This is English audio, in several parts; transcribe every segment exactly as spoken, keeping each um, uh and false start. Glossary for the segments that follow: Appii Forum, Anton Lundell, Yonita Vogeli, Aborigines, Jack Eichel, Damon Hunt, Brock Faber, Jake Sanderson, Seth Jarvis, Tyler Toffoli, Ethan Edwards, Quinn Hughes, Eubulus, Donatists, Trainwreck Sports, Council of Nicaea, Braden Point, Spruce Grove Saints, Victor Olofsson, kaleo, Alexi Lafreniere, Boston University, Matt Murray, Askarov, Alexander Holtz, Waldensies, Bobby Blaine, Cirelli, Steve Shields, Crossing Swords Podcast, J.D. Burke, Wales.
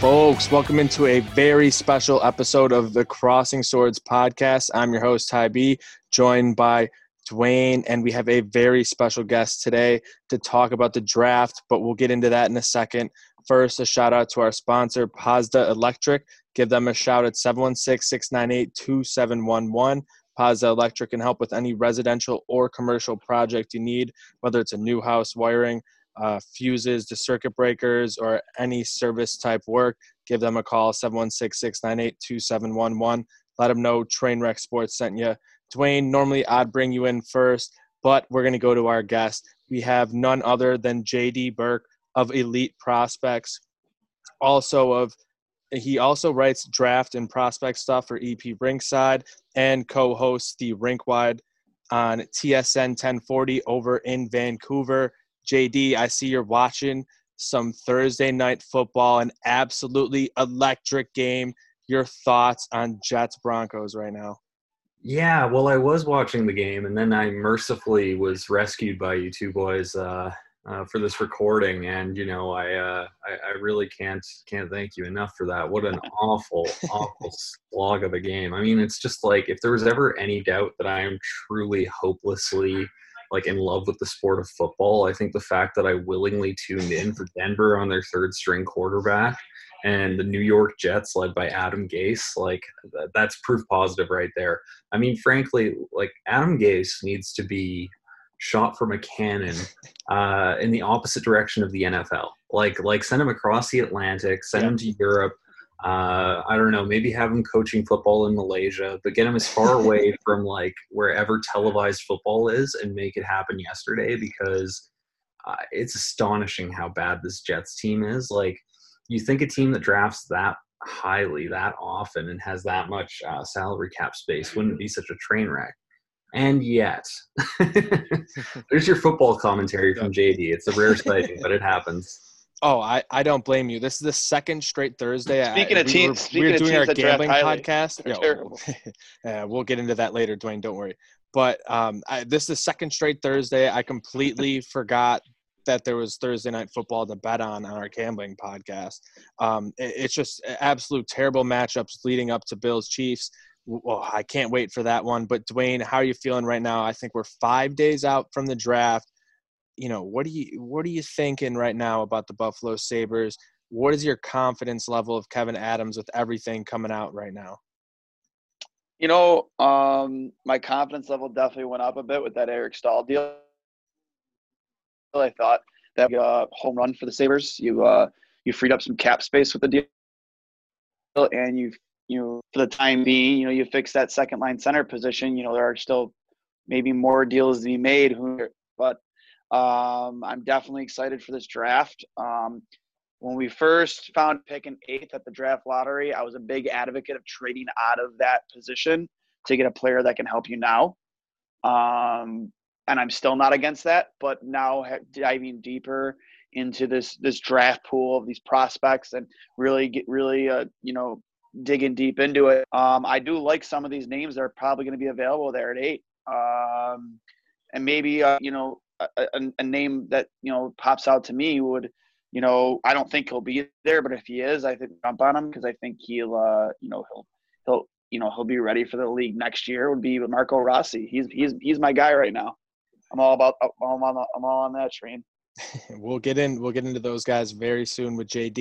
Folks, welcome into a very special episode of the Crossing Swords Podcast. I'm your host, Ty B, joined by Dwayne, and we have a very special guest today to talk about the draft, but we'll get into that in a second. First, a shout-out to our sponsor, Pazda Electric. Give them a shout at seven one six, six nine eight, two seven one one. Pazda Electric can help with any residential or commercial project you need, whether it's a new house, wiring, Uh, fuses to circuit breakers, or any service type work. Give them a call, seven one six, six nine eight, two seven one one. Let them know Trainwreck Sports sent you. Dwayne, normally I'd bring you in first, but we're going to go to our guest. We have none other than J D. Burke of Elite Prospects. Also of he also writes draft and prospect stuff for E P Rinkside and co-hosts the Rinkwide on T S N ten forty over in Vancouver. J D, I see you're watching some Thursday night football, an absolutely electric game. Your thoughts on Jets-Broncos right now? Yeah, well, I was watching the game, and then I mercifully was rescued by you two boys uh, uh, for this recording. And, you know, I, uh, I I really can't can't thank you enough for that. What an awful, awful slog of a game. I mean, it's just like, if there was ever any doubt that I am truly hopelessly – like in love with the sport of football, I think the fact that I willingly tuned in for Denver on their third string quarterback and the New York Jets led by Adam Gase, like th- that's proof positive right there. I mean, frankly, like Adam Gase needs to be shot from a cannon uh, in the opposite direction of the N F L. Like, like send him across the Atlantic, send yeah. him to Europe. Uh, I don't know, maybe have him coaching football in Malaysia, but get him as far away from like wherever televised football is and make it happen yesterday, because uh, it's astonishing how bad this Jets team is. Like, you think a team that drafts that highly, that often, and has that much uh, salary cap space wouldn't be such a train wreck. And yet, there's your football commentary from J D. It's a rare sighting, but it happens. Oh, I, I don't blame you. This is the second straight Thursday. Speaking I, of we teams, were, speaking we were doing our gambling podcast. No, uh, we'll get into that later, Dwayne. Don't worry. But um, I, this is the second straight Thursday. I completely forgot that there was Thursday night football to bet on on our gambling podcast. Um, it, it's just absolute terrible matchups leading up to Bills Chiefs. Well, I can't wait for that one. But Dwayne, how are you feeling right now? I think we're five days out from the draft. You know, what do you what are you thinking right now about the Buffalo Sabres? What is your confidence level of Kevin Adams with everything coming out right now? You know, um, my confidence level definitely went up a bit with that Eric Staal deal. I thought that uh, home run for the Sabres. You uh, you freed up some cap space with the deal, and you you know, for the time being, you know, you fixed that second line center position. You know, there are still maybe more deals to be made, but Um, I'm definitely excited for this draft. Um, when we first found picking eighth at the draft lottery, I was a big advocate of trading out of that position to get a player that can help you now. Um, and I'm still not against that, but now diving deeper into this, this draft pool of these prospects and really get really, uh, you know, digging deep into it. Um, I do like some of these names that are probably going to be available there at eight. Um, and maybe, uh, you know, A, a, a name that, you know, pops out to me would, you know, I don't think he'll be there, but if he is, I think jump on him because I think he'll, uh, you know, he'll, he'll, you know, he'll be ready for the league next year. Would be Marco Rossi. He's he's he's my guy right now. I'm all about. I'm on. The, I'm all on that train. We'll get in. We'll get into those guys very soon with J D.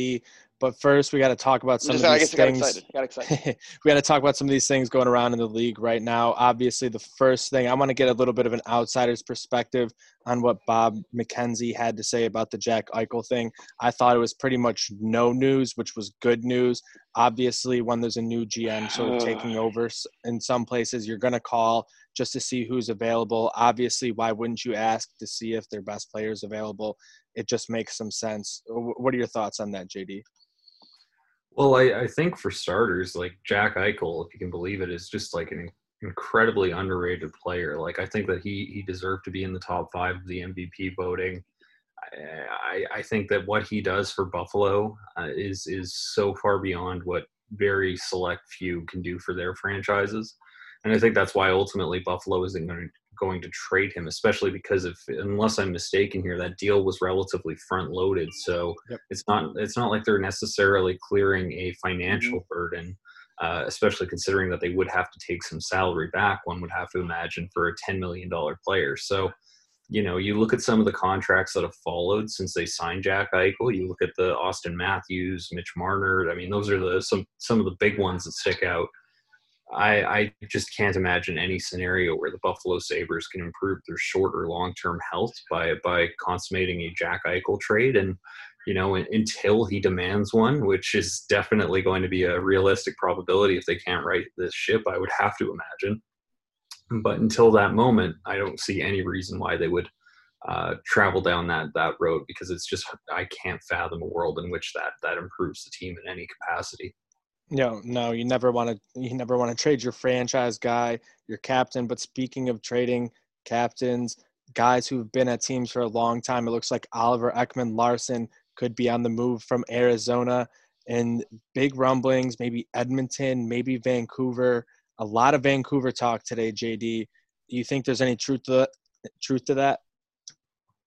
But first, we got to talk about some just, of these I things. I got excited. Got excited. We got to talk about some of these things going around in the league right now. Obviously, the first thing, I want to get a little bit of an outsider's perspective on what Bob McKenzie had to say about the Jack Eichel thing. I thought it was pretty much no news, which was good news. Obviously, when there's a new G M sort of taking over in some places, you're going to call just to see who's available. Obviously, why wouldn't you ask to see if their best player is available? It just makes some sense. What are your thoughts on that, J D? Well, I, I think for starters, like Jack Eichel, if you can believe it, is just like an incredibly underrated player. Like, I think that he he deserved to be in the top five of the M V P voting. I, I, I think that what he does for Buffalo uh, is is so far beyond what very select few can do for their franchises. And I think that's why ultimately Buffalo isn't going going to trade him, especially because if, unless I'm mistaken here, that deal was relatively front loaded. So yep. it's not, it's not like they're necessarily clearing a financial mm-hmm. burden, uh, especially considering that they would have to take some salary back. One would have to imagine for a ten million dollars player. So, you know, you look at some of the contracts that have followed since they signed Jack Eichel, you look at the Austin Matthews, Mitch Marner. I mean, those are the, some, some of the big ones that stick out. I, I just can't imagine any scenario where the Buffalo Sabres can improve their short or long-term health by by consummating a Jack Eichel trade. And, you know, until he demands one, which is definitely going to be a realistic probability if they can't right this ship, I would have to imagine. But until that moment, I don't see any reason why they would uh, travel down that, that road, because it's just, I can't fathom a world in which that, that improves the team in any capacity. No, no, you never want to. You never want to trade your franchise guy, your captain. But speaking of trading captains, guys who've been at teams for a long time, it looks like Oliver Ekman Larsson could be on the move from Arizona, and big rumblings, maybe Edmonton, maybe Vancouver. A lot of Vancouver talk today, J D. Do you think there's any truth to truth to that?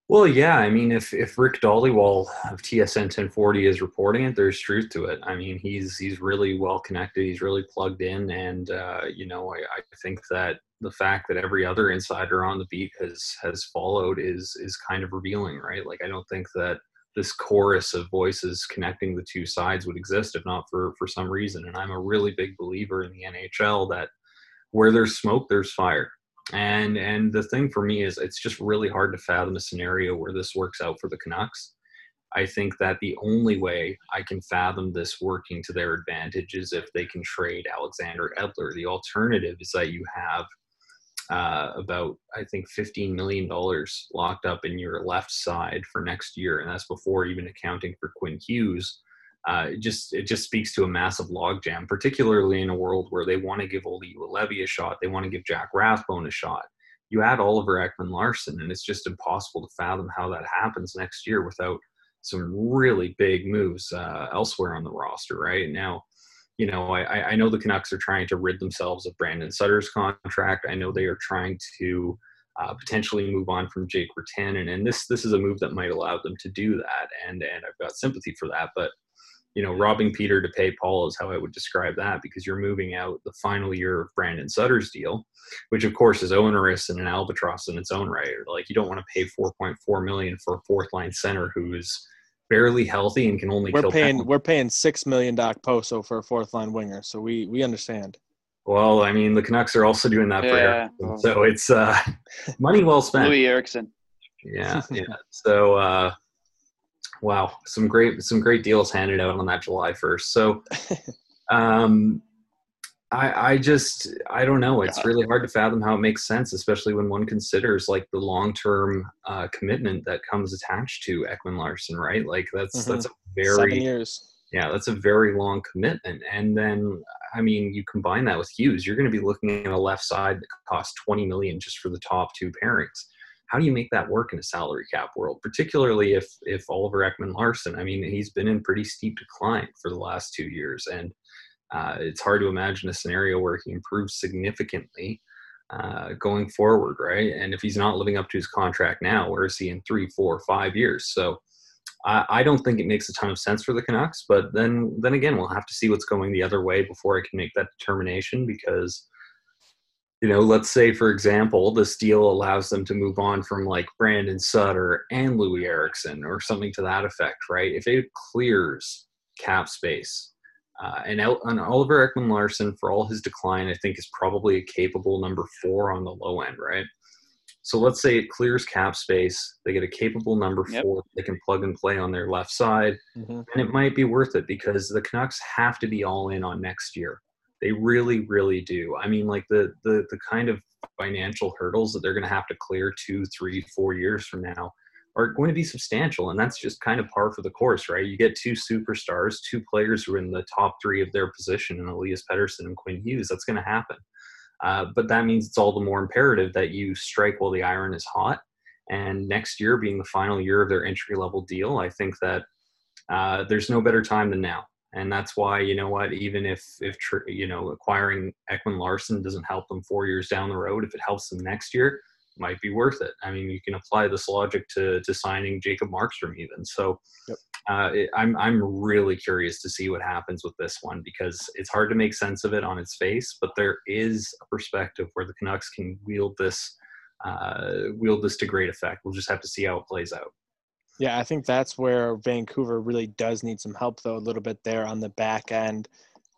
Well, yeah. I mean, if, if Rick Dollywall of T S N ten forty is reporting it, there's truth to it. I mean, he's he's really well connected. He's really plugged in. And, uh, you know, I, I think that the fact that every other insider on the beat has has followed is is kind of revealing, right? Like, I don't think that this chorus of voices connecting the two sides would exist if not for, for some reason. And I'm a really big believer in the N H L that where there's smoke, there's fire. And and the thing for me is it's just really hard to fathom a scenario where this works out for the Canucks. I think that the only way I can fathom this working to their advantage is if they can trade Alexander Edler. The alternative is that you have uh, about, I think, fifteen million dollars locked up in your left side for next year, and that's before even accounting for Quinn Hughes. Uh, it just it just speaks to a massive logjam, particularly in a world where they want to give Oli Ullevi a shot. They want to give Jack Rathbone a shot. You add Oliver Ekman Larsson, and it's just impossible to fathom how that happens next year without some really big moves uh, elsewhere on the roster. Right now, you know, I, I know the Canucks are trying to rid themselves of Brandon Sutter's contract. I know they are trying to uh, potentially move on from Jake Virtanen, and, and this this is a move that might allow them to do that. And and I've got sympathy for that, but. You know, robbing Peter to pay Paul is how I would describe that, because you're moving out the final year of Brandon Sutter's deal, which of course is onerous and an albatross in its own right. Like, you don't want to pay four point four million dollars for a fourth line center who is barely healthy and can only. We're kill paying. Penalties. We're paying six million Doc Poso for a fourth line winger, so we we understand. Well, I mean, the Canucks are also doing that yeah. for Erickson, so it's uh, money well spent. Louis Erickson. Yeah, yeah. So. Uh, Wow, some great some great deals handed out on that July first. So, um, I I just I don't know. It's really hard to fathom how it makes sense, especially when one considers like the long term uh, commitment that comes attached to Ekman Larsson, right? Like that's mm-hmm. that's a very seven years. Yeah, that's a very long commitment. And then I mean, you combine that with Hughes, you're going to be looking at a left side that costs twenty million dollars just for the top two pairings. How do you make that work in a salary cap world, particularly if, if Oliver Ekman Larsson, I mean, he's been in pretty steep decline for the last two years. And uh, it's hard to imagine a scenario where he improves significantly uh, going forward. Right. And if he's not living up to his contract now, where is he in three, four, five years? So I, I don't think it makes a ton of sense for the Canucks, but then, then again, we'll have to see what's going the other way before I can make that determination, because you know, let's say, for example, this deal allows them to move on from like Brandon Sutter and Louis Erickson or something to that effect, right? If it clears cap space, uh, and, El- and Oliver Ekman Larsson, for all his decline, I think is probably a capable number four on the low end, right? So let's say it clears cap space. They get a capable number yep. four. They can plug and play on their left side. Mm-hmm. And it might be worth it, because the Canucks have to be all in on next year. They really, really do. I mean, like the the the kind of financial hurdles that they're going to have to clear two, three, four years from now are going to be substantial. And that's just kind of par for the course, right? You get two superstars, two players who are in the top three of their position, and Elias Pettersson and Quinn Hughes. That's going to happen. Uh, but that means it's all the more imperative that you strike while the iron is hot. And next year being the final year of their entry-level deal, I think that uh, there's no better time than now. And that's why, you know what, even if, if you know, acquiring Ekman Larsson doesn't help them four years down the road, if it helps them next year, might be worth it. I mean, you can apply this logic to to signing Jacob Markstrom even. So yep. uh, it, I'm I'm really curious to see what happens with this one, because it's hard to make sense of it on its face, but there is a perspective where the Canucks can wield this uh, wield this to great effect. We'll just have to see how it plays out. Yeah, I think that's where Vancouver really does need some help, though, a little bit there on the back end.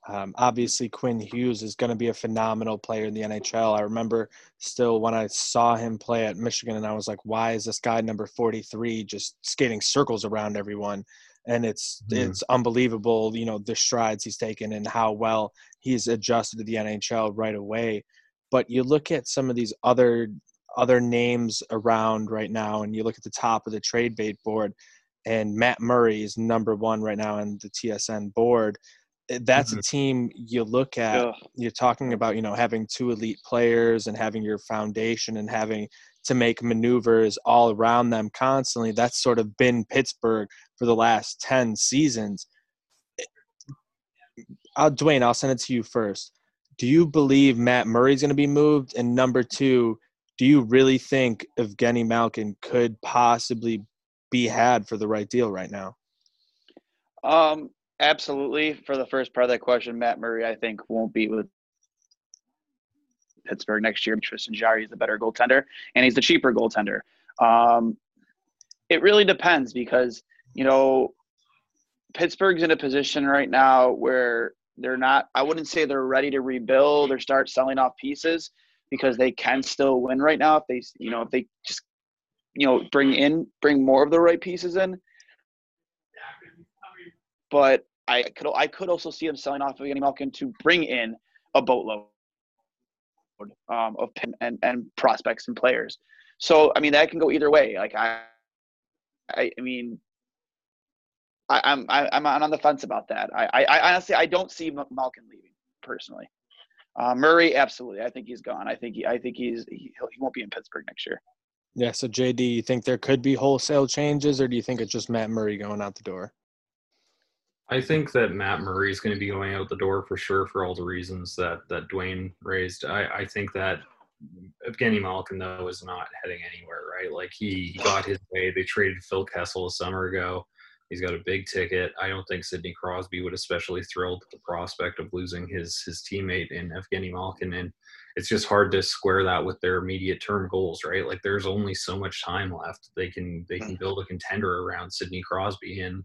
Um, obviously, Quinn Hughes is going to be a phenomenal player in the N H L. I remember still when I saw him play at Michigan, and I was like, why is this guy number forty-three just skating circles around everyone? And it's mm. it's unbelievable, you know, the strides he's taken and how well he's adjusted to the N H L right away. But you look at some of these other other names around right now, and you look at the top of the trade bait board, and Matt Murray is number one right now on the T S N board. That's a team you look at, yeah. You're talking about, you know, having two elite players and having your foundation and having to make maneuvers all around them constantly. That's sort of been Pittsburgh for the last ten seasons. I'll, Dwayne, I'll send it to you first. Do you believe Matt Murray's going to be moved? And number two, do you really think Evgeni Malkin could possibly be had for the right deal right now? Um. Absolutely. For the first part of that question, Matt Murray, I think, won't be with Pittsburgh next year. Tristan Jarry is the better goaltender, and he's the cheaper goaltender. Um, it really depends because, you know, Pittsburgh's in a position right now where they're not – I wouldn't say they're ready to rebuild or start selling off pieces, because they can still win right now if they, you know, if they just, you know, bring in – bring more of the right pieces in. But I could I could also see them selling off of Evgeni Malkin to bring in a boatload um, of pin and, and prospects and players. So I mean that can go either way. Like I, I, I mean, I, I'm I, I'm on the fence about that. I, I, I honestly I don't see Malkin leaving personally. Uh, Murray, absolutely. I think he's gone. I think he, I think he's he, he won't be in Pittsburgh next year. Yeah. So J D, you think there could be wholesale changes, or do you think it's just Matt Murray going out the door? I think that Matt Murray is going to be going out the door for sure, for all the reasons that, that Dwayne raised. I, I think that Evgeni Malkin, though, is not heading anywhere, right? Like, he, he got his way. They traded Phil Kessel a summer ago. He's got a big ticket. I don't think Sidney Crosby would especially thrilled at the prospect of losing his his teammate in Evgeni Malkin. And it's just hard to square that with their immediate-term goals, right? Like, there's only so much time left. They can they can build a contender around Sidney Crosby, and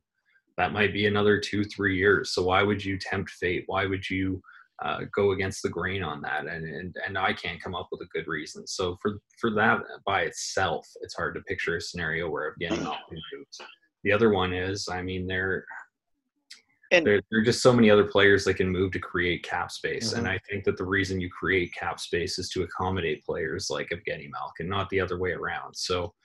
that might be another two, three years. So why would you tempt fate? Why would you uh, go against the grain on that? And, and and I can't come up with a good reason. So for for that by itself, it's hard to picture a scenario where Evgeni Malkin moves. The other one is, I mean, there there are just so many other players that can move to create cap space. Mm-hmm. And I think that the reason you create cap space is to accommodate players like Evgeni Malkin, not the other way around. So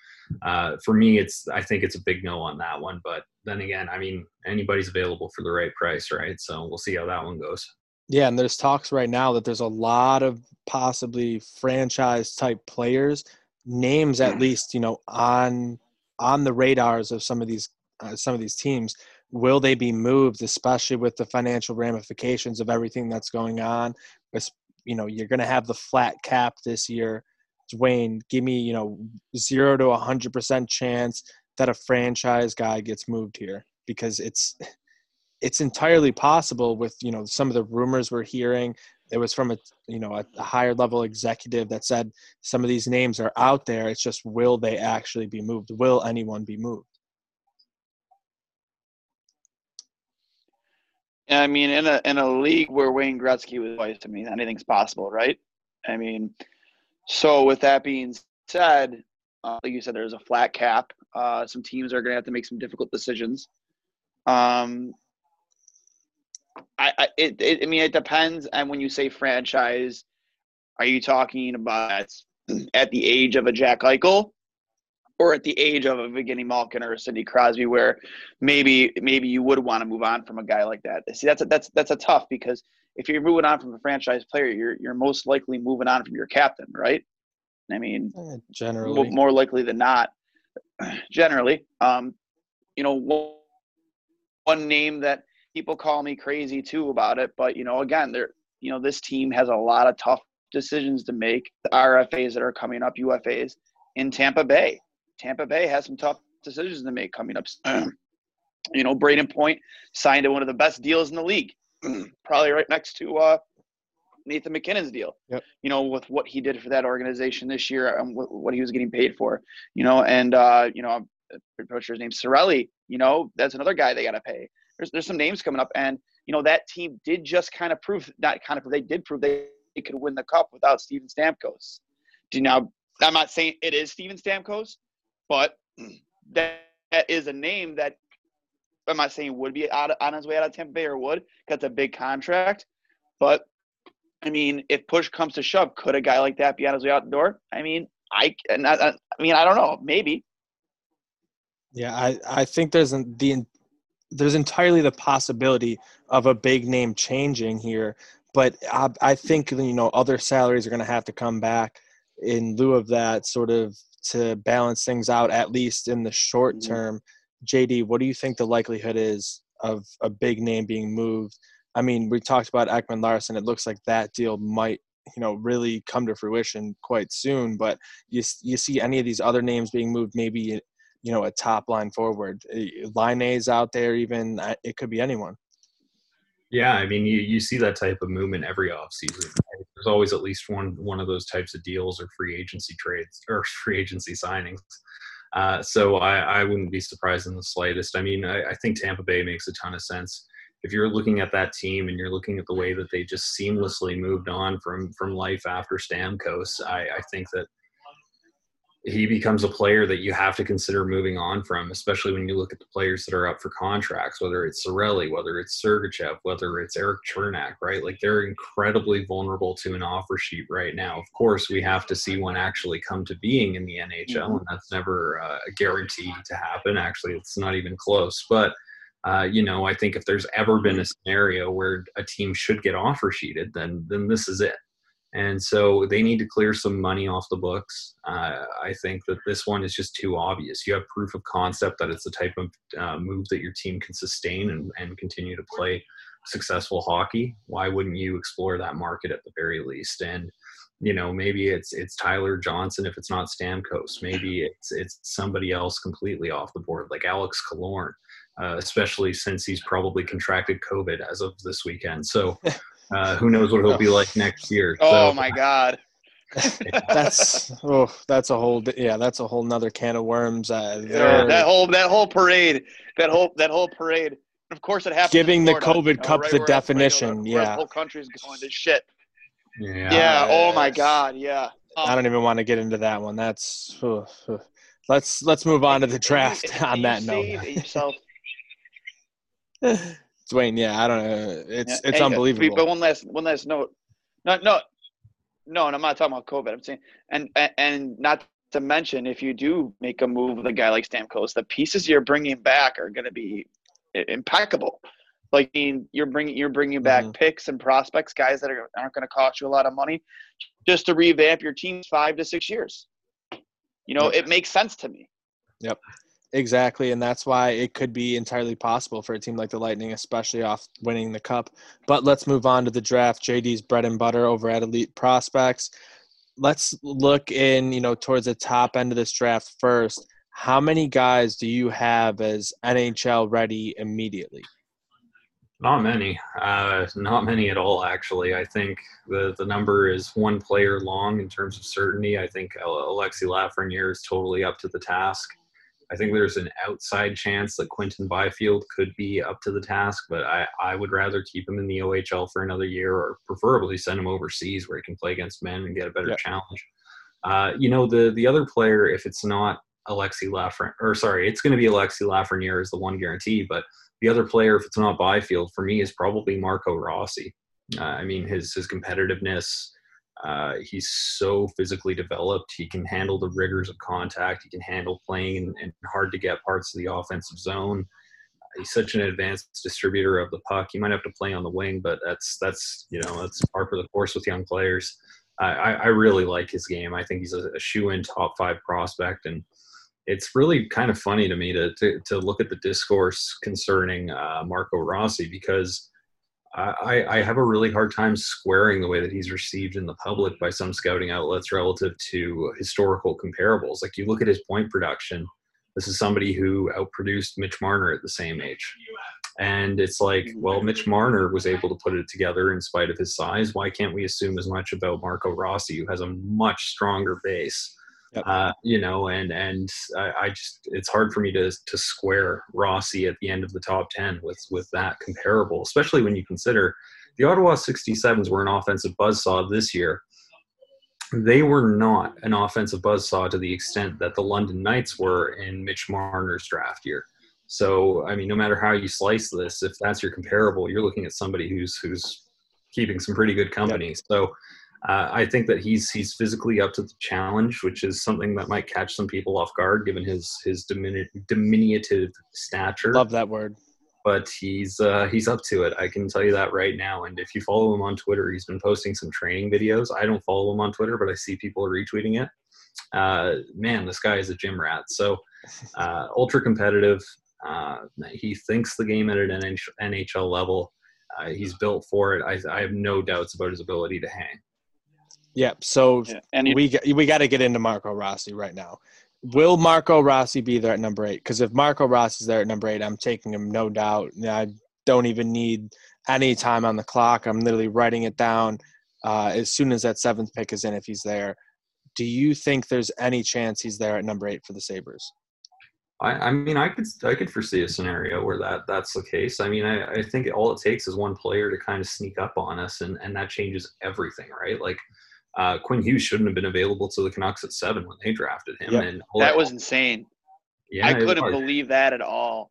uh, for me, it's I think it's a big no on that one, but then again, I mean, anybody's available for the right price, right? So we'll see how that one goes. Yeah, and there's talks right now that there's a lot of possibly franchise-type players, names at least, you know, on on the radars of some of these uh, some of these teams. Will they be moved, especially with the financial ramifications of everything that's going on? It's, you know, you're going to have the flat cap this year. Dwayne, give me, you know, zero to one hundred percent chance that a franchise guy gets moved here, because it's it's entirely possible with, you know, some of the rumors we're hearing. It was from a, you know, a, a higher level executive that said some of these names are out there. It's just, will they actually be moved? Will anyone be moved? I mean, in a in a league where Wayne Gretzky was twice to me, anything's possible, right? I mean, so with that being said, uh, like you said, there's a flat cap. Uh, some teams are going to have to make some difficult decisions. Um, I, I, it, it, I mean, it depends. And when you say franchise, are you talking about at the age of a Jack Eichel, or at the age of a Evgeni Malkin or a Sidney Crosby, where maybe maybe you would want to move on from a guy like that? See, that's a, that's that's a tough, because if you're moving on from a franchise player, you're you're most likely moving on from your captain, right? I mean, generally, more likely than not. Generally, um, you know, one, one name that people call me crazy too about it, but you know, again, there, you know, this team has a lot of tough decisions to make. The R F As that are coming up, U F As in Tampa Bay. Tampa Bay has some tough decisions to make coming up. You know, Braden Point signed to one of the best deals in the league, probably right next to uh, Nathan McKinnon's deal. Yep. You know, with what he did for that organization this year and what he was getting paid for. You know, and uh, you know, I'm pretty sure his name's Cirelli. You know, that's another guy they got to pay. There's there's some names coming up, and you know that team did just kind of prove not kind of they did prove they could win the cup without Stephen Stamkos. Do you know? I'm not saying it is Stephen Stamkos, but that, that is a name that I'm not saying would be out of, on his way out of Tampa Bay or would. That's a big contract. But, I mean, if push comes to shove, could a guy like that be on his way out the door? I mean, I, I, I mean, I don't know. Maybe. Yeah, I, I think there's an, the there's entirely the possibility of a big name changing here. But I, I think, you know, other salaries are going to have to come back in lieu of that, sort of to balance things out, at least in the short term. J D, what do you think the likelihood is of a big name being moved? I mean, we talked about Ekman Larsson. It looks like that deal might, you know, really come to fruition quite soon. But you you see any of these other names being moved? Maybe, you know, a top line forward, line A's out there. Even it could be anyone. Yeah, I mean, you, you see that type of movement every offseason. Right? There's always at least one one of those types of deals or free agency trades or free agency signings. Uh, so I, I wouldn't be surprised in the slightest. I mean, I, I think Tampa Bay makes a ton of sense. If you're looking at that team and you're looking at the way that they just seamlessly moved on from, from life after Stamkos, I, I think that he becomes a player that you have to consider moving on from, especially when you look at the players that are up for contracts, whether it's Cirelli, whether it's Sergachev, whether it's Eric Chernak, right? Like, they're incredibly vulnerable to an offer sheet right now. Of course, we have to see one actually come to being in the N H L, and that's never uh, guaranteed to happen. Actually, it's not even close. But, uh, you know, I think if there's ever been a scenario where a team should get offer sheeted, then then this is it. And so they need to clear some money off the books. Uh, I think that this one is just too obvious. You have proof of concept that it's the type of uh, move that your team can sustain and, and continue to play successful hockey. Why wouldn't you explore that market at the very least? And, you know, maybe it's it's Tyler Johnson if it's not Stamkos. Maybe it's it's somebody else completely off the board, like Alex Killorn, uh, especially since he's probably contracted COVID as of this weekend. So... Uh, who knows what it'll be like next year? Oh so. my God, that's oh, that's a whole yeah, that's a whole nother can of worms. Uh, yeah, that whole that whole parade, that whole that whole parade. Of course, it happened. Giving the COVID oh, cup right, the definition. Yeah, the whole country's going to shit. Yeah. Yeah. Oh my God. Yeah. Um, I don't even want to get into that one. That's oh, oh. let's let's move on to the draft. On that note. Dwayne, yeah, I don't know. It's yeah, it's and, unbelievable. But one last one last note. No, no, no, and I'm not talking about COVID. I'm saying, and and not to mention, if you do make a move with a guy like Stamkos, the pieces you're bringing back are going to be impeccable. Like, you're bringing you're bringing back mm-hmm. picks and prospects, guys that are, aren't going to cost you a lot of money, just to revamp your team five to six years. You know, yep. It makes sense to me. Yep. Exactly, and that's why it could be entirely possible for a team like the Lightning, especially off winning the cup. But let's move on to the draft. J D's bread and butter over at Elite Prospects. Let's look in, you know, towards the top end of this draft first. How many guys do you have as N H L ready immediately? Not many. Uh, not many at all, actually. I think the, the number is one player long in terms of certainty. I think Alexi Lafreniere is totally up to the task. I think there's an outside chance that Quinton Byfield could be up to the task, but I, I would rather keep him in the O H L for another year, or preferably send him overseas where he can play against men and get a better yeah. challenge. Uh, you know, the the other player, if it's not Alexi Lafreniere, or sorry, it's going to be Alexi Lafreniere is the one guarantee, but the other player, if it's not Byfield, for me is probably Marco Rossi. Uh, I mean, his his competitiveness, Uh, he's so physically developed. He can handle the rigors of contact. He can handle playing in, in hard-to-get parts of the offensive zone. Uh, he's such an advanced distributor of the puck. He might have to play on the wing, but that's, that's you know, that's par for the course with young players. Uh, I, I really like his game. I think he's a, a shoe-in top-five prospect, and it's really kind of funny to me to, to, to look at the discourse concerning uh, Marco Rossi, because I, I have a really hard time squaring the way that he's received in the public by some scouting outlets relative to historical comparables. Like, you look at his point production, this is somebody who outproduced Mitch Marner at the same age. And it's like, well, Mitch Marner was able to put it together in spite of his size. Why can't we assume as much about Marco Rossi, who has a much stronger base? Yep. Uh, you know, and and I, I just, it's hard for me to to square Rossi at the end of the top ten with with that comparable, especially when you consider the Ottawa sixty-sevens were an offensive buzzsaw this year. They were not an offensive buzzsaw to the extent that the London Knights were in Mitch Marner's draft year. So, I mean, no matter how you slice this, if that's your comparable, you're looking at somebody who's who's keeping some pretty good company. Yep. So. Uh, I think that he's he's physically up to the challenge, which is something that might catch some people off guard, given his his diminu- diminutive stature. Love that word. But he's uh, he's up to it. I can tell you that right now. And if you follow him on Twitter, he's been posting some training videos. I don't follow him on Twitter, but I see people retweeting it. Uh, man, this guy is a gym rat. So uh, ultra competitive. Uh, he thinks the game at an N H L level. Uh, he's built for it. I, I have no doubts about his ability to hang. Yeah, so yeah, and it, we we got to get into Marco Rossi right now. Will Marco Rossi be there at number eight? Because if Marco Rossi's there at number eight, I'm taking him, no doubt. I don't even need any time on the clock. I'm literally writing it down uh, as soon as that seventh pick is in, if he's there. Do you think there's any chance he's there at number eight for the Sabres? I, I mean, I could I could foresee a scenario where that, that's the case. I mean, I, I think all it takes is one player to kind of sneak up on us, and, and that changes everything, right? Like, Uh, Quinn Hughes shouldn't have been available to the Canucks at seven when they drafted him. Yep. And that was insane. Yeah, I couldn't believe that at all.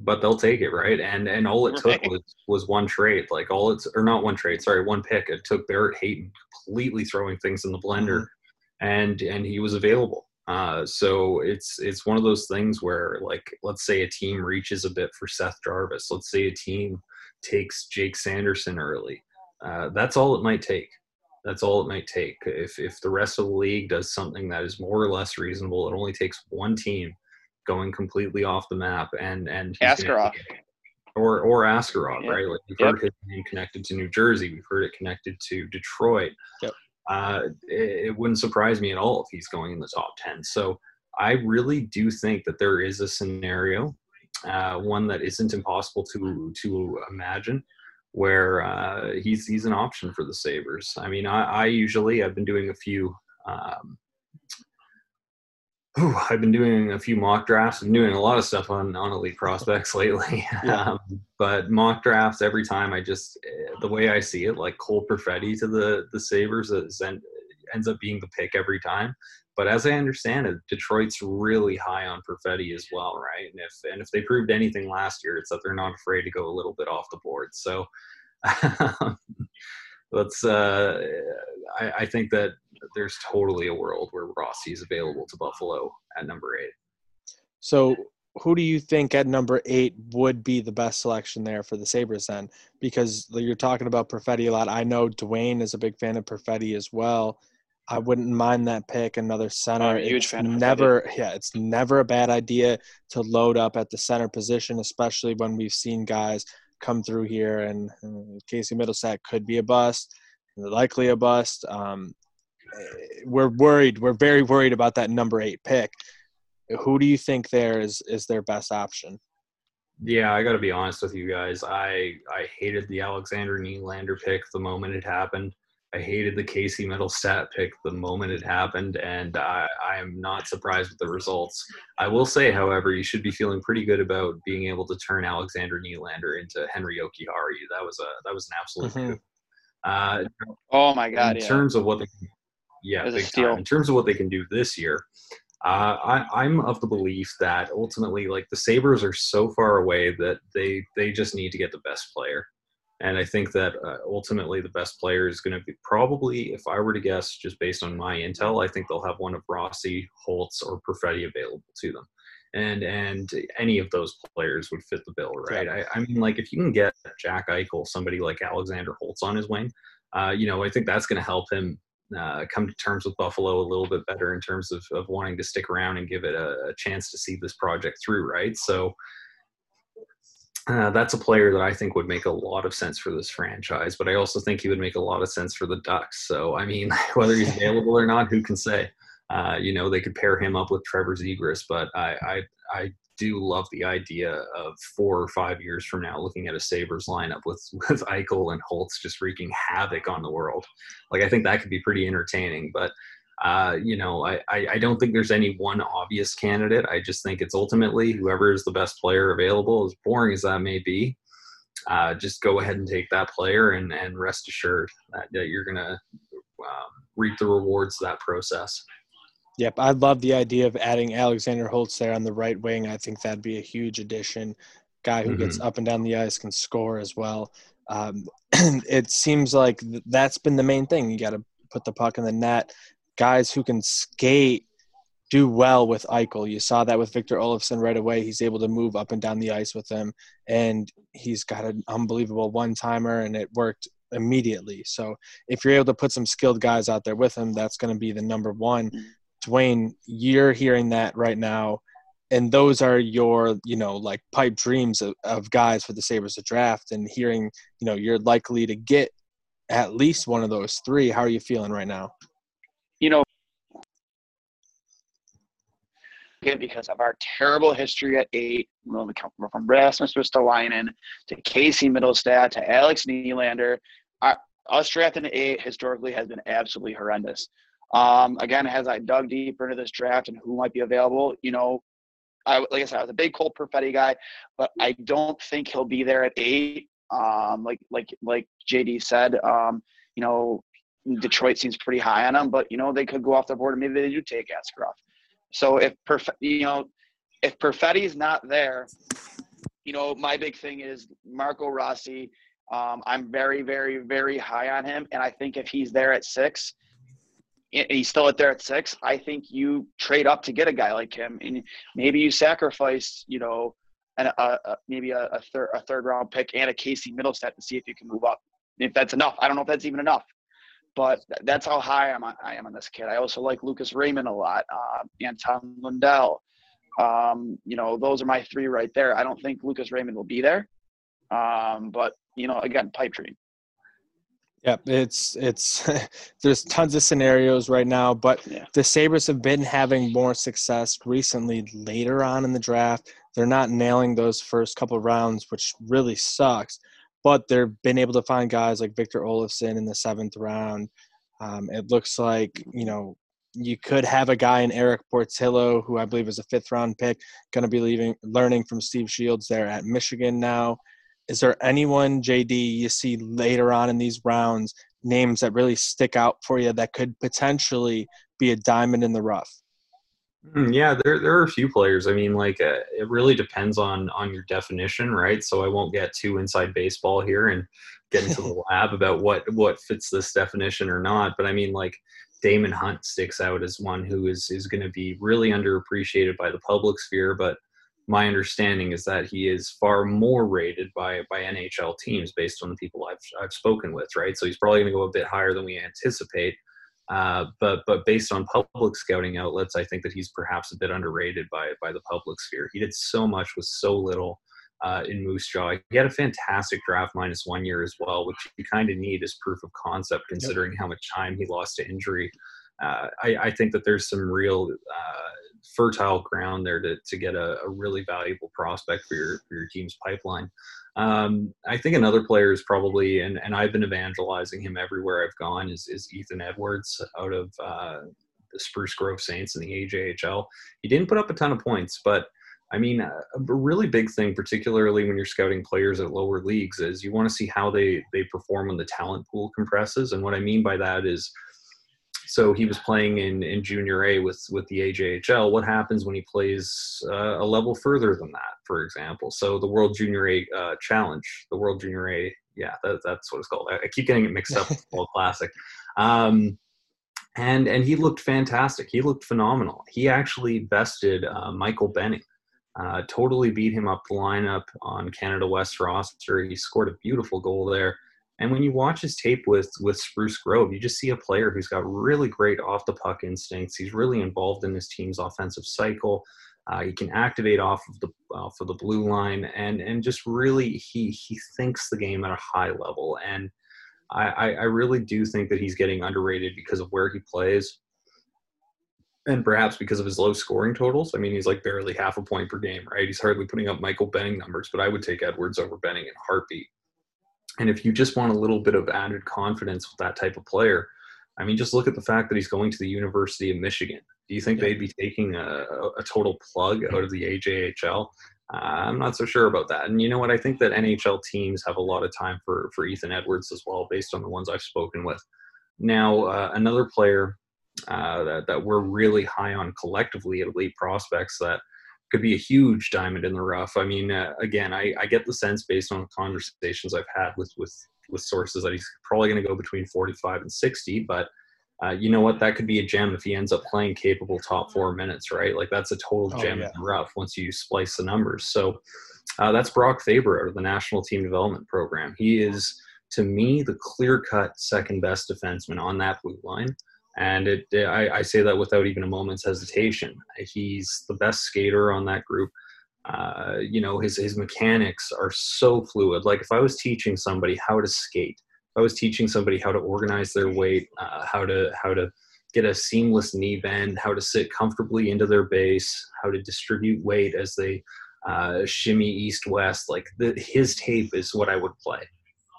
But they'll take it, right? And and all it right. took was, was one trade. Like all it's or not one trade, sorry, one pick. It took Barrett Hayton completely throwing things in the blender, mm-hmm. and and he was available. Uh, so it's it's one of those things where, like, let's say a team reaches a bit for Seth Jarvis. Let's say a team takes Jake Sanderson early. Uh, that's all it might take. That's all it might take. If if the rest of the league does something that is more or less reasonable, it only takes one team going completely off the map and and Askarov, or or Askarov, yep. right? Like we've yep. heard his name connected to New Jersey, we've heard it connected to Detroit. Yep. Uh, it, it wouldn't surprise me at all if he's going in the top ten. So I really do think that there is a scenario, uh, one that isn't impossible to to imagine, where uh, he's he's an option for the Sabres. I mean, I, I usually I've been doing a few. Um, ooh, I've been doing a few mock drafts. I'm doing a lot of stuff on, on Elite Prospects lately. Yeah. Um, but mock drafts, every time I just the way I see it, like Cole Perfetti to the the Sabres is, ends up being the pick every time. But as I understand it, Detroit's really high on Perfetti as well, right? And if and if they proved anything last year, it's that they're not afraid to go a little bit off the board. So let's. Uh, I, I think that there's totally a world where Rossi is available to Buffalo at number eight. So who do you think at number eight would be the best selection there for the Sabres then? Because you're talking about Perfetti a lot. I know Dwayne is a big fan of Perfetti as well. I wouldn't mind that pick, another center. I'm a huge fan of never, yeah, it's never a bad idea to load up at the center position, especially when we've seen guys come through here. And, and Casey Mittelstadt could be a bust, likely a bust. Um, we're worried. We're very worried about that number eight pick. Who do you think there is is their best option? Yeah, I got to be honest with you guys. I, I hated the Alexander Nylander pick the moment it happened. I hated the Casey Mittelstadt pick the moment it happened, and I am not surprised with the results. I will say, however, you should be feeling pretty good about being able to turn Alexander Nylander into Henri Okihari. That was a that was an absolute mm-hmm. coup. Uh, oh my God! In yeah. terms of what they, yeah, big time. In terms of what they can do this year, uh, I, I'm of the belief that ultimately, like the Sabres are so far away that they they just need to get the best player. And I think that uh, ultimately the best player is going to be probably, if I were to guess, just based on my intel, I think they'll have one of Rossi, Holtz, or Perfetti available to them. And and any of those players would fit the bill, right? Yeah. I, I mean, like, if you can get Jack Eichel, somebody like Alexander Holtz on his wing, uh, you know, I think that's going to help him uh, come to terms with Buffalo a little bit better in terms of, of wanting to stick around and give it a, a chance to see this project through, right? So Uh, that's a player that I think would make a lot of sense for this franchise, but I also think he would make a lot of sense for the Ducks. So, I mean, whether he's available or not, who can say? Uh, you know, they could pair him up with Trevor Zegras, but I, I, I do love the idea of four or five years from now looking at a Sabres lineup with, with Eichel and Holtz just wreaking havoc on the world. Like, I think that could be pretty entertaining, but uh, you know, I, I, I don't think there's any one obvious candidate. I just think it's ultimately whoever is the best player available, as boring as that may be, uh, just go ahead and take that player and, and rest assured that, that you're going to um, reap the rewards of that process. Yep, I love the idea of adding Alexander Holtz there on the right wing. I think that'd be a huge addition. Guy who mm-hmm. gets up and down the ice, can score as well. Um, it seems like th- that's been the main thing. You got to put the puck in the net. Guys who can skate do well with Eichel. You saw that with Victor Olofsson right away. He's able to move up and down the ice with him, and he's got an unbelievable one-timer, and it worked immediately. So if you're able to put some skilled guys out there with him, that's going to be the number one. Dwayne, you're hearing that right now, and those are your, you know, like pipe dreams of, of guys for the Sabres to draft, and hearing, you know, you're likely to get at least one of those three. How are you feeling right now? You know, because of our terrible history at eight, when we come from Rasmus Ristolainen to Casey Mittelstadt to Alex Nylander, our, us drafting at eight historically has been absolutely horrendous. Um, again, as I dug deeper into this draft and who might be available, you know, I, like I said, I was a big Cole Perfetti guy, but I don't think he'll be there at eight. Um, like, like, like J D said, um, you know, Detroit seems pretty high on him, but you know, they could go off the board and maybe they do take Askarov. So if Perf- you know, if Perfetti's not there, you know, my big thing is Marco Rossi. Um, I'm very, very, very high on him. And I think if he's there at six, he's still out there at six, I think you trade up to get a guy like him, and maybe you sacrifice, you know, an, a, a, maybe a, a third a third round pick and a Casey Mittelstadt to see if you can move up. If that's enough, I don't know if that's even enough, but th- that's how high I'm on, I am on this kid. I also like Lucas Raymond a lot, uh, Anton Lundell. Um, you know, those are my three right there. I don't think Lucas Raymond will be there, um, but you know, again, pipe dream. Yep, it's it's there's tons of scenarios right now, but yeah. The Sabres have been having more success recently later on in the draft. They're not nailing those first couple rounds, which really sucks, but they've been able to find guys like Victor Olofsson in the seventh round. Um, it looks like, you know, you could have a guy in Eric Portillo, who I believe is a fifth-round pick, going to be leaving, learning from Steve Shields there at Michigan now. Is there anyone, J D, you see later on in these rounds, names that really stick out for you that could potentially be a diamond in the rough? Yeah, there there are a few players. I mean, like, uh, it really depends on on your definition, right? So I won't get too inside baseball here and get into the lab about what, what fits this definition or not. But, I mean, like, Damon Hunt sticks out as one who is, is going to be really underappreciated by the public sphere, but my understanding is that he is far more rated by, by N H L teams based on the people I've I've spoken with, right? So he's probably going to go a bit higher than we anticipate. Uh, but but based on public scouting outlets, I think that he's perhaps a bit underrated by by the public sphere. He did so much with so little uh, in Moose Jaw. He had a fantastic draft minus one year as well, which you kind of need as proof of concept considering yep. how much time he lost to injury. Uh, I, I think that there's some real uh, fertile ground there to, to get a, a really valuable prospect for your for your team's pipeline. Um, I think another player is probably, and, and I've been evangelizing him everywhere I've gone, is, is Ethan Edwards out of uh, the Spruce Grove Saints in the A J H L. He didn't put up a ton of points, but I mean, a, a really big thing, particularly when you're scouting players at lower leagues, is you want to see how they, they perform when the talent pool compresses. And what I mean by that is, so he was playing in, in junior A with, with the A J H L. What happens when he plays uh, a level further than that, for example? So the World Junior A uh, Challenge, the World Junior A, yeah, that, that's what it's called. I keep getting it mixed up with World Classic. Um, and, and he looked fantastic. He looked phenomenal. He actually bested uh, Michael Benning. Uh, totally beat him up the lineup on Canada West roster. He scored a beautiful goal there. And when you watch his tape with, with Spruce Grove, you just see a player who's got really great off-the-puck instincts. He's really involved in his team's offensive cycle. Uh, he can activate off of the off of the blue line, and and just really he he thinks the game at a high level. And I, I really do think that he's getting underrated because of where he plays, and perhaps because of his low scoring totals. I mean, he's like barely half a point per game, right? He's hardly putting up Michael Benning numbers, but I would take Edwards over Benning in a heartbeat. And if you just want a little bit of added confidence with that type of player, I mean, just look at the fact that he's going to the University of Michigan. Do you think yeah. they'd be taking a, a total plug out of the A J H L? Uh, I'm not so sure about that. And you know what? I think that N H L teams have a lot of time for, for Ethan Edwards as well, based on the ones I've spoken with. Now, uh, another player uh, that, that we're really high on collectively at Elite Prospects that could be a huge diamond in the rough. I mean, uh, again, I, I get the sense based on conversations I've had with, with, with sources that he's probably going to go between forty-five and sixty, but Uh, you know what? That could be a gem if he ends up playing capable top four minutes, right? Like that's a total gem oh, yeah. in the rough once you splice the numbers. So uh, that's Brock Faber out of the National Team Development Program. He is, to me, the clear-cut second-best defenseman on that blue line, and it, I, I say that without even a moment's hesitation. He's the best skater on that group. Uh, you know, his his mechanics are so fluid. Like if I was teaching somebody how to skate, I was teaching somebody how to organize their weight, uh, how to how to get a seamless knee bend, how to sit comfortably into their base, how to distribute weight as they uh, shimmy east-west. Like the, his tape is what I would play.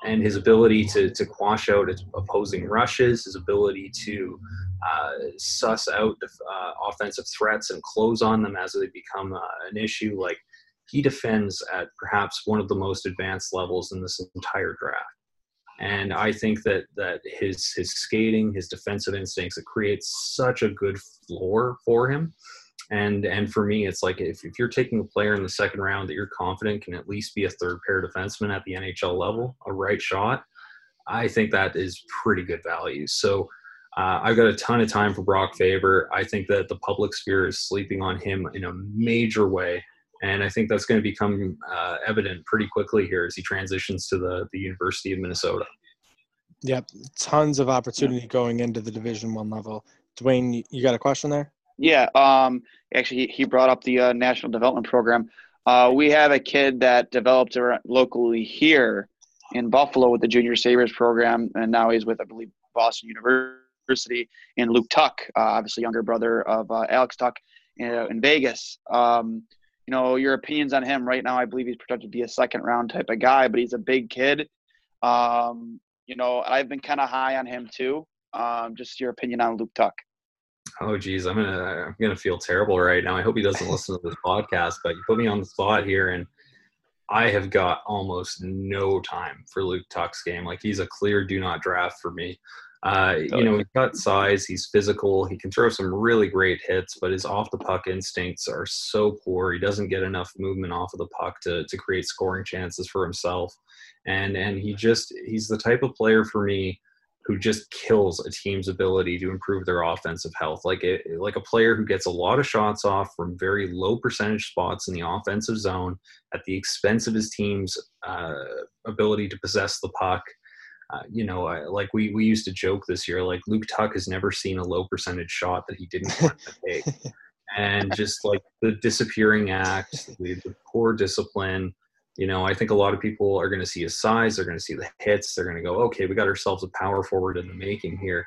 And his ability to to quash out opposing rushes, his ability to uh, suss out uh, offensive threats and close on them as they become uh, an issue. Like he defends at perhaps one of the most advanced levels in this entire draft. And I think that that his his skating, his defensive instincts, it creates such a good floor for him. And and for me, it's like if, if you're taking a player in the second round that you're confident can at least be a third pair defenseman at the N H L level, a right shot, I think that is pretty good value. So uh, I've got a ton of time for Brock Faber. I think that the public sphere is sleeping on him in a major way. And I think that's going to become uh, evident pretty quickly here as he transitions to the, the University of Minnesota. Yep. Tons of opportunity yeah. going into the Division One level. Dwayne, you got a question there? Yeah. Um, actually, he brought up the uh, National Development Program. Uh, we have a kid that developed locally here in Buffalo with the Junior Sabres program, and now he's with, I believe, Boston University, and Luke Tuch, uh, obviously younger brother of uh, Alex Tuch uh, in Vegas. Um You know, your opinions on him right now. I believe he's projected to be a second round type of guy, but he's a big kid. Um, you know, I've been kind of high on him too. Um, just your opinion on Luke Tuch. Oh geez, I'm gonna I'm gonna feel terrible right now. I hope he doesn't listen to this podcast, but you put me on the spot here, and I have got almost no time for Luke Tuch's game. Like he's a clear do not draft for me. Uh, you know, he's got size, he's physical, he can throw some really great hits, but his off-the-puck instincts are so poor. He doesn't get enough movement off of the puck to to create scoring chances for himself. And and he just he's the type of player for me who just kills a team's ability to improve their offensive health. Like a, like a player who gets a lot of shots off from very low percentage spots in the offensive zone at the expense of his team's uh, ability to possess the puck. Uh, you know, I, like we, we used to joke this year, like Luke Tuch has never seen a low percentage shot that he didn't want to take. And just like the disappearing act, the, the poor discipline, you know, I think a lot of people are going to see his size. They're going to see the hits. They're going to go, okay, we got ourselves a power forward in the making here.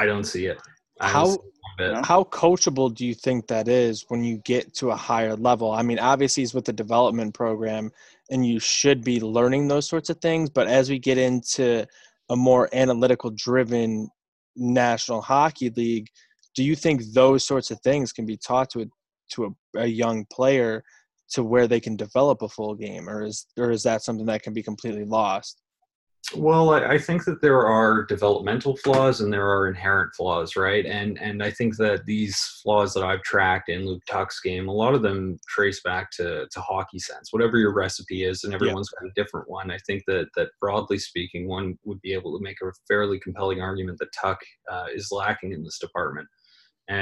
I don't see it. I how, see it. How coachable do you think that is when you get to a higher level? I mean, obviously he's with the development program, and you should be learning those sorts of things. But as we get into a more analytical-driven National Hockey League, do you think those sorts of things can be taught to a, to a, a young player to where they can develop a full game, or is or is that something that can be completely lost? Well, I, I think that there are developmental flaws and there are inherent flaws, right? And and I think that these flaws that I've tracked in Luke Tuch's game, a lot of them trace back to, to hockey sense, whatever your recipe is, and everyone's yeah. got a different one. I think that, that broadly speaking, one would be able to make a fairly compelling argument that Tuch uh, is lacking in this department.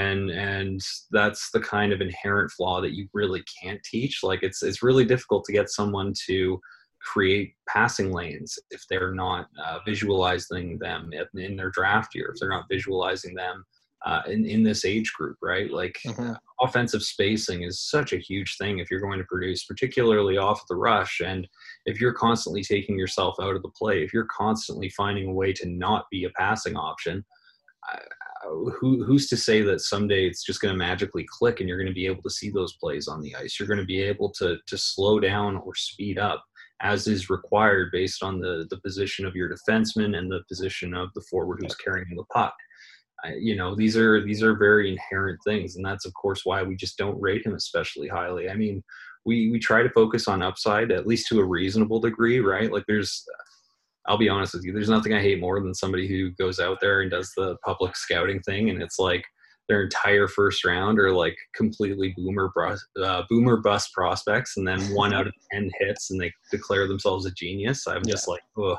And and that's the kind of inherent flaw that you really can't teach. Like it's it's really difficult to get someone to create passing lanes if they're not uh, visualizing them in their draft year, if they're not visualizing them uh, in, in this age group, right? Like mm-hmm. offensive spacing is such a huge thing if you're going to produce, particularly off the rush. And if you're constantly taking yourself out of the play, if you're constantly finding a way to not be a passing option, I, Who, who's to say that someday it's just going to magically click and you're going to be able to see those plays on the ice? You're going to be able to to slow down or speed up as is required based on the, the position of your defenseman and the position of the forward who's carrying the puck. I, you know, these are, these are very inherent things. And that's, of course, why we just don't rate him especially highly. I mean, we, we try to focus on upside, at least to a reasonable degree, right? Like there's – I'll be honest with you, there's nothing I hate more than somebody who goes out there and does the public scouting thing, and it's like their entire first round are like completely boomer bust, uh, boomer bust prospects, and then one out of ten hits and they declare themselves a genius. I'm yeah. just like, oh,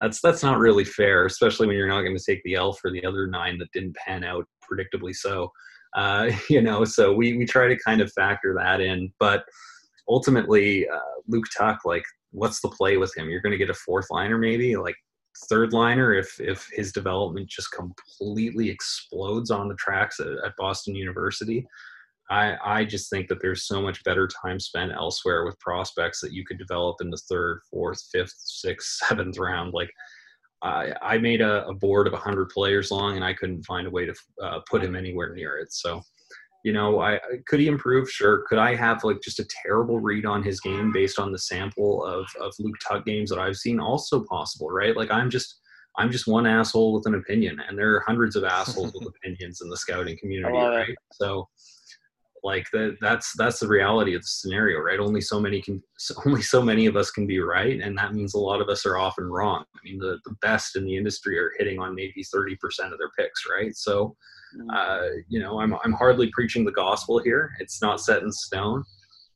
that's that's not really fair, especially when you're not going to take the L for the other nine that didn't pan out predictably so. Uh, you know, so we, we try to kind of factor that in. But ultimately, uh, Luke Tuch, like, what's the play with him? You're going to get a fourth liner, maybe like third liner. If, if his development just completely explodes on the tracks at, at Boston University, I, I just think that there's so much better time spent elsewhere with prospects that you could develop in the third, fourth, fifth, sixth, seventh round. Like I, I made a, a board of a hundred players long and I couldn't find a way to uh, put him anywhere near it. So, you know, I could he improve? Sure. Could I have like just a terrible read on his game based on the sample of, of Luke Tuch games that I've seen? Also possible, right? Like I'm just I'm just one asshole with an opinion, and there are hundreds of assholes with opinions in the scouting community, right? It. So, like that that's that's the reality of the scenario, right? Only so many can only so many of us can be right, and that means a lot of us are often wrong. I mean, the the best in the industry are hitting on maybe thirty percent of their picks, right? So. Uh, you know, I'm I'm hardly preaching the gospel here. It's not set in stone,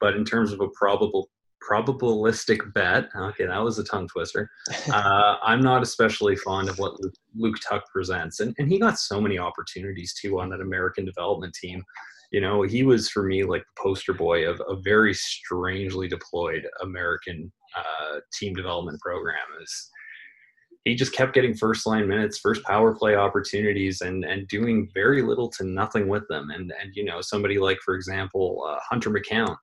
but in terms of a probable probabilistic bet, okay, that was a tongue twister. Uh, I'm not especially fond of what Luke, Luke Tuch presents, and and he got so many opportunities too on that American development team. You know, he was for me like the poster boy of a very strangely deployed American uh, team development program. Is He just kept getting first line minutes, first power play opportunities, and and doing very little to nothing with them. And, and you know, somebody like, for example, uh, Hunter McCown,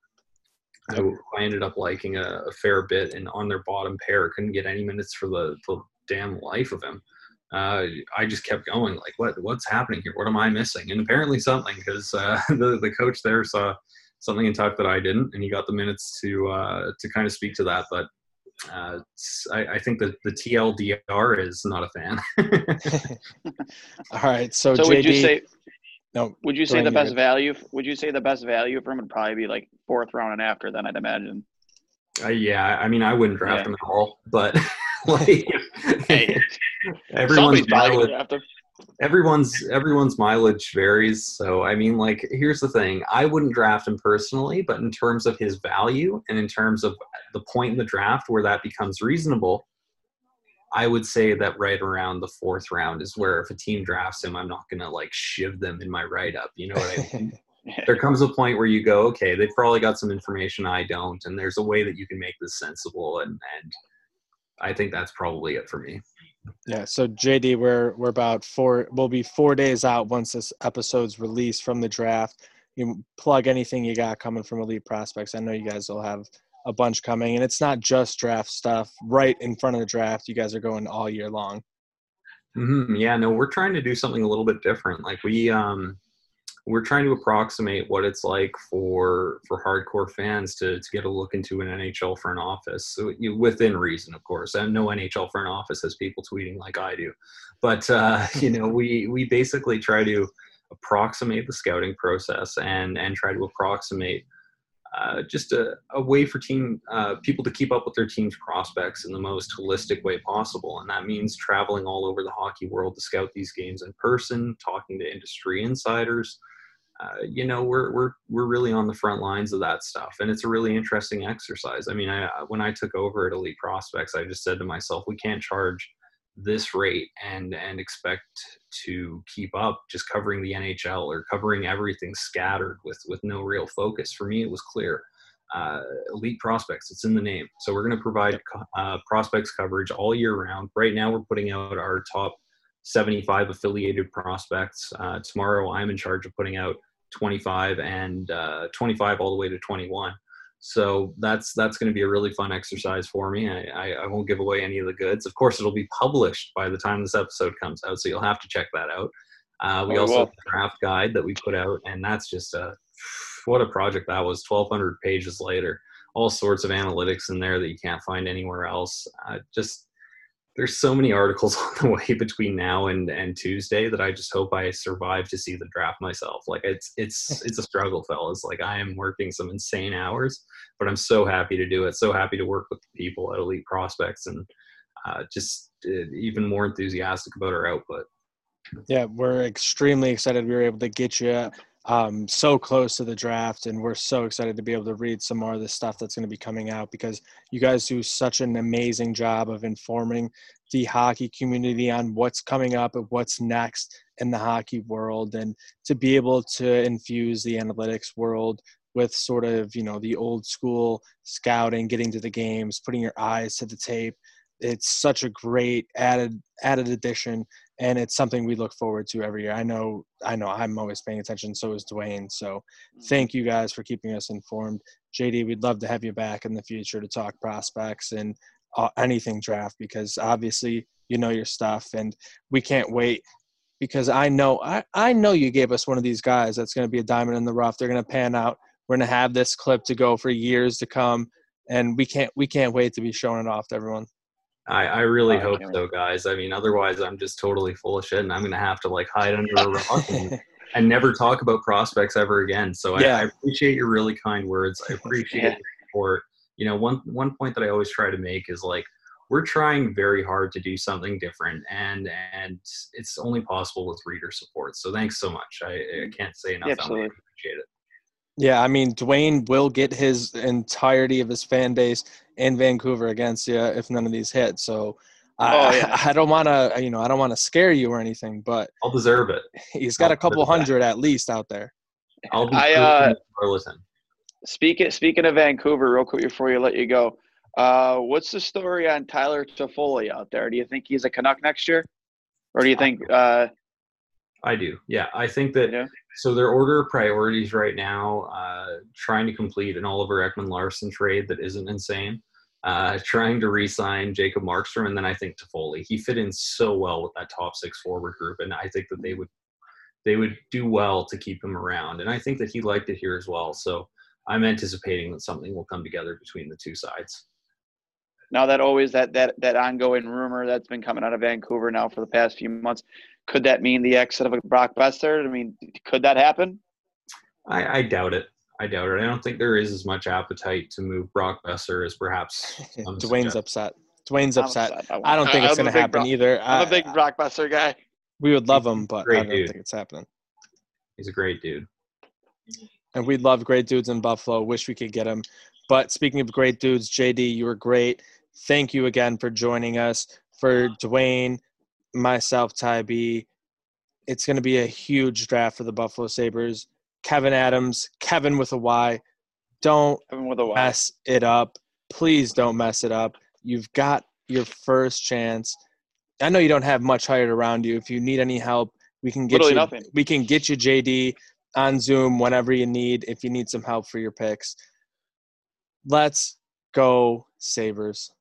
who I ended up liking a, a fair bit, and on their bottom pair, couldn't get any minutes for the, the damn life of him. Uh, I just kept going, like, what what's happening here? What am I missing? And apparently something, because uh, the, the coach there saw something in Tuch that I didn't, and he got the minutes to uh, to kind of speak to that. But Uh, I, I think that the T L D R is not a fan. All right, so, so J D, would you say? No, would you say the best value? Would you say the best value for him would probably be like fourth round and after? Then I'd imagine. Uh, yeah, I mean, I wouldn't draft yeah. him at all, but like hey, everyone's mileage, everyone's everyone's mileage varies. So I mean, like, here's the thing: I wouldn't draft him personally, but in terms of his value and in terms of the point in the draft where that becomes reasonable, I would say that right around the fourth round is where if a team drafts him, I'm not going to like shiv them in my write-up. You know what I mean? There comes a point where you go, okay, they've probably got some information I don't, and there's a way that you can make this sensible. And, and I think that's probably it for me. Yeah. So J D, we're, we're about four, we'll be four days out once this episode's released from the draft. You plug anything you got coming from Elite Prospects. I know you guys will have a bunch coming, and it's not just draft stuff. Right in front of the draft, you guys are going all year long. Mm-hmm. Yeah, no, we're trying to do something a little bit different. Like we, um, we're trying to approximate what it's like for for hardcore fans to to get a look into an N H L front office, so you, within reason, of course. I know N H L front office has people tweeting like I do, but uh, you know, we we basically try to approximate the scouting process and and try to approximate. Uh, just a, a way for team uh, people to keep up with their team's prospects in the most holistic way possible. And that means traveling all over the hockey world to scout these games in person, talking to industry insiders. Uh, you know, we're, we're, we're really on the front lines of that stuff. And it's a really interesting exercise. I mean, I, when I took over at Elite Prospects, I just said to myself, we can't charge this rate and, and expect to keep up just covering the N H L or covering everything scattered with, with no real focus. For me, it was clear. Uh, Elite Prospects, it's in the name. So we're going to provide uh, prospects coverage all year round. Right now, we're putting out our top seventy-five affiliated prospects. Uh, tomorrow, I'm in charge of putting out twenty-five and uh, twenty-five all the way to twenty-one. So that's that's going to be a really fun exercise for me. I, I, I won't give away any of the goods. Of course, it'll be published by the time this episode comes out, so you'll have to check that out. Uh, we oh, also well. have a draft guide that we put out, and that's just a, what a project that was, twelve hundred pages later. All sorts of analytics in there that you can't find anywhere else. Uh, just there's so many articles on the way between now and, and Tuesday that I just hope I survive to see the draft myself. Like it's, it's, it's a struggle, fellas. Like I am working some insane hours, but I'm so happy to do it. So happy to work with the people at Elite Prospects and uh, just uh, even more enthusiastic about our output. Yeah. We're extremely excited. We were able to get you um, so close to the draft, and we're so excited to be able to read some more of the stuff that's going to be coming out, because you guys do such an amazing job of informing the hockey community on what's coming up and what's next in the hockey world. And to be able to infuse the analytics world with sort of, you know, the old school scouting, getting to the games, putting your eyes to the tape. It's such a great added, added addition. And it's something we look forward to every year. I know, I know I'm always paying attention. So is Dwayne. So thank you guys for keeping us informed. J D, we'd love to have you back in the future to talk prospects and uh, anything draft, because obviously you know your stuff, and we can't wait, because I know, I, I know you gave us one of these guys that's going to be a diamond in the rough. They're going to pan out. We're going to have this clip to go for years to come. And we can't, we can't wait to be showing it off to everyone. I, I really oh, hope so, guys. I mean, otherwise I'm just totally full of shit, and I'm going to have to like hide under a rock and, and never talk about prospects ever again. So yeah. I, I appreciate your really kind words. I appreciate yeah. your support. You know, one, one point that I always try to make is like, we're trying very hard to do something different, and, and it's only possible with reader support. So thanks so much. I, I can't say enough. Yeah, absolutely. I appreciate it. Yeah, I mean, Dwayne will get his entirety of his fan base in Vancouver against you if none of these hit. So I, oh, yeah. I, I don't want to, you know, I don't want to scare you or anything, but I'll deserve it. He's got I'll a couple hundred that. at least out there. I'll be I, uh, speaking, speaking of Vancouver, real quick before you let you go, uh, what's the story on Tyler Toffoli out there? Do you think he's a Canuck next year, or do you think uh, – I do. Yeah. I think that, yeah. so their order of priorities right now, uh, trying to complete an Oliver Ekman Larsson trade that isn't insane, uh, trying to re-sign Jacob Markstrom. And then I think Toffoli, he fit in so well with that top six forward group. And I think that they would, they would do well to keep him around. And I think that he liked it here as well. So I'm anticipating that something will come together between the two sides. Now that always that, that, that ongoing rumor that's been coming out of Vancouver now for the past few months, could that mean the exit of a Brock Besser? I mean, could that happen? I, I doubt it. I doubt it. I don't think there is as much appetite to move Brock Besser as perhaps. Dwayne's upset. Dwayne's upset. upset. I don't I, think I, it's going to happen Brock, either. I'm I, a big I, Brock Besser guy. We would love him, but I don't dude. think it's happening. He's a great dude. And we love great dudes in Buffalo. Wish we could get him. But speaking of great dudes, J D, you were great. Thank you again for joining us. For Dwayne, myself, Ty B, it's going to be a huge draft for the Buffalo Sabres. Kevin Adams, Kevin with a Y. Don't with a y. mess it up. Please don't mess it up. You've got your first chance. I know you don't have much hired around you. If you need any help, we can get Literally you. Nothing. We can get you, J D, on Zoom whenever you need. If you need some help for your picks, let's go Sabres.